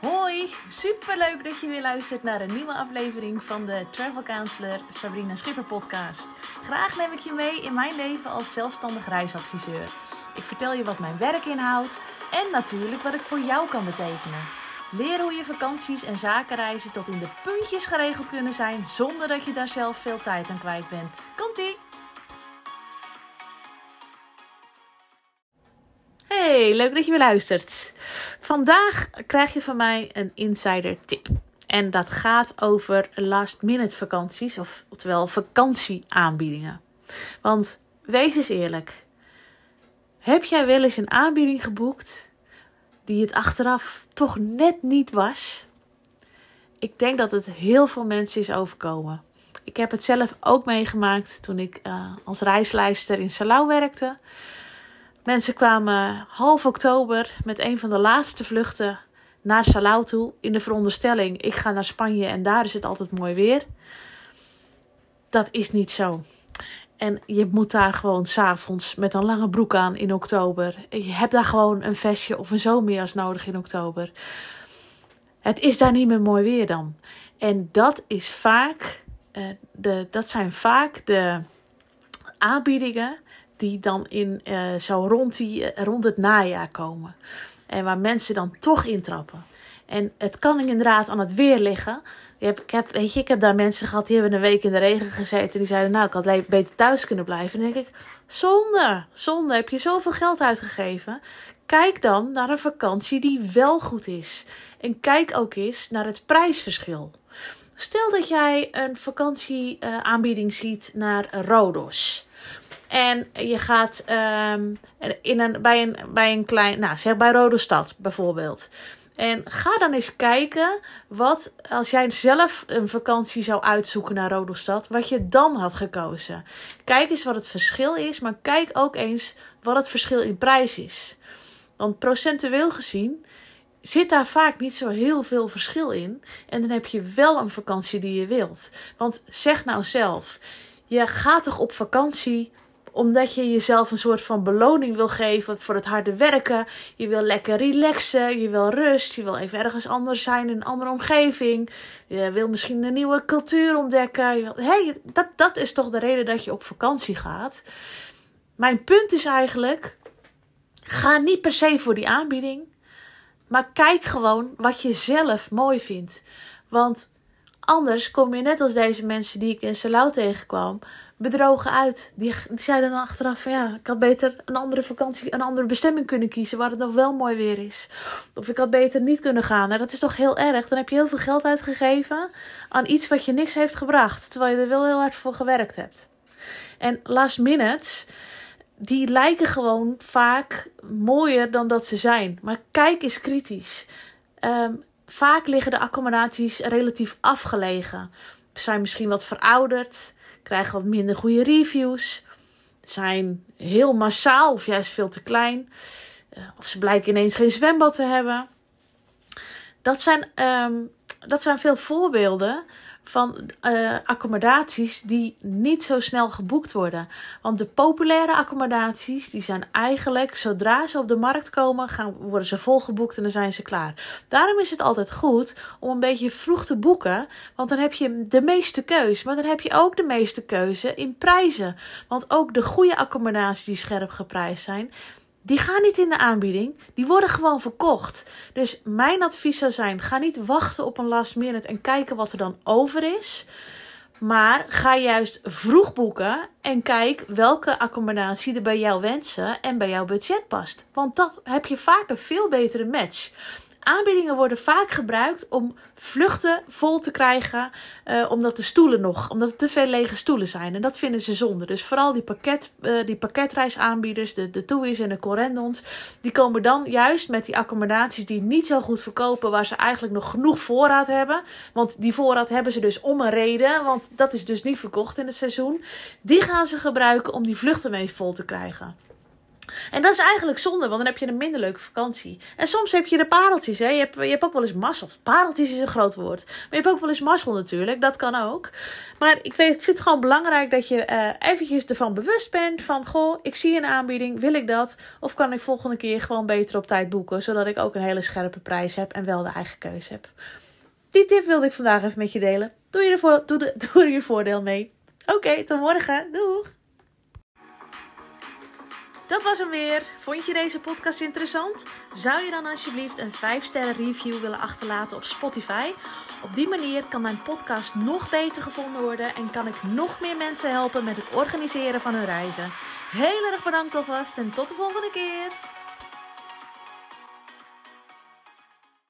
Hoi, superleuk dat je weer luistert naar een nieuwe aflevering van de Travel Counselor Sabrina Schipper podcast. Graag neem ik je mee in mijn leven als zelfstandig reisadviseur. Ik vertel je wat mijn werk inhoudt en natuurlijk wat ik voor jou kan betekenen. Leer hoe je vakanties en zakenreizen tot in de puntjes geregeld kunnen zijn zonder dat je daar zelf veel tijd aan kwijt bent. Komt-ie! Hey, leuk dat je weer luistert. Vandaag krijg je van mij een insider tip. En dat gaat over last minute vakanties, oftewel vakantieaanbiedingen. Want wees eens eerlijk. Heb jij wel eens een aanbieding geboekt die het achteraf toch net niet was? Ik denk dat het heel veel mensen is overkomen. Ik heb het zelf ook meegemaakt toen ik als reisleister in Salou werkte. Mensen kwamen half oktober met een van de laatste vluchten naar Salou toe. In de veronderstelling, ik ga naar Spanje en daar is het altijd mooi weer. Dat is niet zo. En je moet daar gewoon 's avonds met een lange broek aan in oktober. Je hebt daar gewoon een vestje of een zomerjas nodig in oktober. Het is daar niet meer mooi weer dan. En dat is vaak, dat zijn vaak de aanbiedingen die dan in rond het najaar komen. En waar mensen dan toch intrappen. En het kan inderdaad aan het weer liggen. Ik heb daar mensen gehad, die hebben een week in de regen gezeten. En die zeiden, nou, ik had beter thuis kunnen blijven. En dan denk ik, zonde, heb je zoveel geld uitgegeven. Kijk dan naar een vakantie die wel goed is. En kijk ook eens naar het prijsverschil. Stel dat jij een vakantieaanbieding ziet naar Rhodos. En je gaat bij Rodelstad bijvoorbeeld. En ga dan eens kijken wat, als jij zelf een vakantie zou uitzoeken naar Rodelstad, wat je dan had gekozen. Kijk eens wat het verschil is, maar kijk ook eens wat het verschil in prijs is. Want procentueel gezien zit daar vaak niet zo heel veel verschil in. En dan heb je wel een vakantie die je wilt. Want zeg nou zelf, je gaat toch op vakantie omdat je jezelf een soort van beloning wil geven voor het harde werken. Je wil lekker relaxen, je wil rust, je wil even ergens anders zijn in een andere omgeving. Je wil misschien een nieuwe cultuur ontdekken. Dat is toch de reden dat je op vakantie gaat. Mijn punt is eigenlijk, ga niet per se voor die aanbieding. Maar kijk gewoon wat je zelf mooi vindt. Want anders kom je net als deze mensen die ik in Salou tegenkwam bedrogen uit. Die zeiden dan achteraf van ja, ik had beter een andere vakantie, een andere bestemming kunnen kiezen waar het nog wel mooi weer is. Of ik had beter niet kunnen gaan. Nou, dat is toch heel erg. Dan heb je heel veel geld uitgegeven aan iets wat je niks heeft gebracht. Terwijl je er wel heel hard voor gewerkt hebt. En last minutes, die lijken gewoon vaak mooier dan dat ze zijn. Maar kijk eens kritisch. Vaak liggen de accommodaties relatief afgelegen. Ze zijn misschien wat verouderd, krijgen wat minder goede reviews, zijn heel massaal of juist veel te klein. Of ze blijken ineens geen zwembad te hebben. Dat zijn veel voorbeelden van accommodaties die niet zo snel geboekt worden. Want de populaire accommodaties, die zijn eigenlijk, zodra ze op de markt komen, worden ze volgeboekt en dan zijn ze klaar. Daarom is het altijd goed om een beetje vroeg te boeken, want dan heb je de meeste keus. Maar dan heb je ook de meeste keuze in prijzen. Want ook de goede accommodaties die scherp geprijsd zijn, die gaan niet in de aanbieding, die worden gewoon verkocht. Dus mijn advies zou zijn, ga niet wachten op een last minute en kijken wat er dan over is. Maar ga juist vroeg boeken en kijk welke accommodatie er bij jouw wensen en bij jouw budget past. Want dat heb je vaak een veel betere match. Aanbiedingen worden vaak gebruikt om vluchten vol te krijgen, omdat er te veel lege stoelen zijn. En dat vinden ze zonde. Dus vooral die pakketreisaanbieders, de Tui's en de Correndons, die komen dan juist met die accommodaties die niet zo goed verkopen, waar ze eigenlijk nog genoeg voorraad hebben. Want die voorraad hebben ze dus om een reden, want dat is dus niet verkocht in het seizoen. Die gaan ze gebruiken om die vluchten mee vol te krijgen. En dat is eigenlijk zonde, want dan heb je een minder leuke vakantie. En soms heb je de pareltjes, hè. Je hebt ook wel eens mazzel. Pareltjes is een groot woord. Maar je hebt ook wel eens mazzel natuurlijk, dat kan ook. Maar ik vind het gewoon belangrijk dat je eventjes ervan bewust bent van... Goh, ik zie een aanbieding, wil ik dat? Of kan ik volgende keer gewoon beter op tijd boeken... zodat ik ook een hele scherpe prijs heb en wel de eigen keuze heb. Die tip wilde ik vandaag even met je delen. Doe er je voordeel mee. Oké, tot morgen. Doeg! Dat was hem weer. Vond je deze podcast interessant? Zou je dan alsjeblieft een 5-sterren review willen achterlaten op Spotify? Op die manier kan mijn podcast nog beter gevonden worden... en kan ik nog meer mensen helpen met het organiseren van hun reizen. Heel erg bedankt alvast en tot de volgende keer!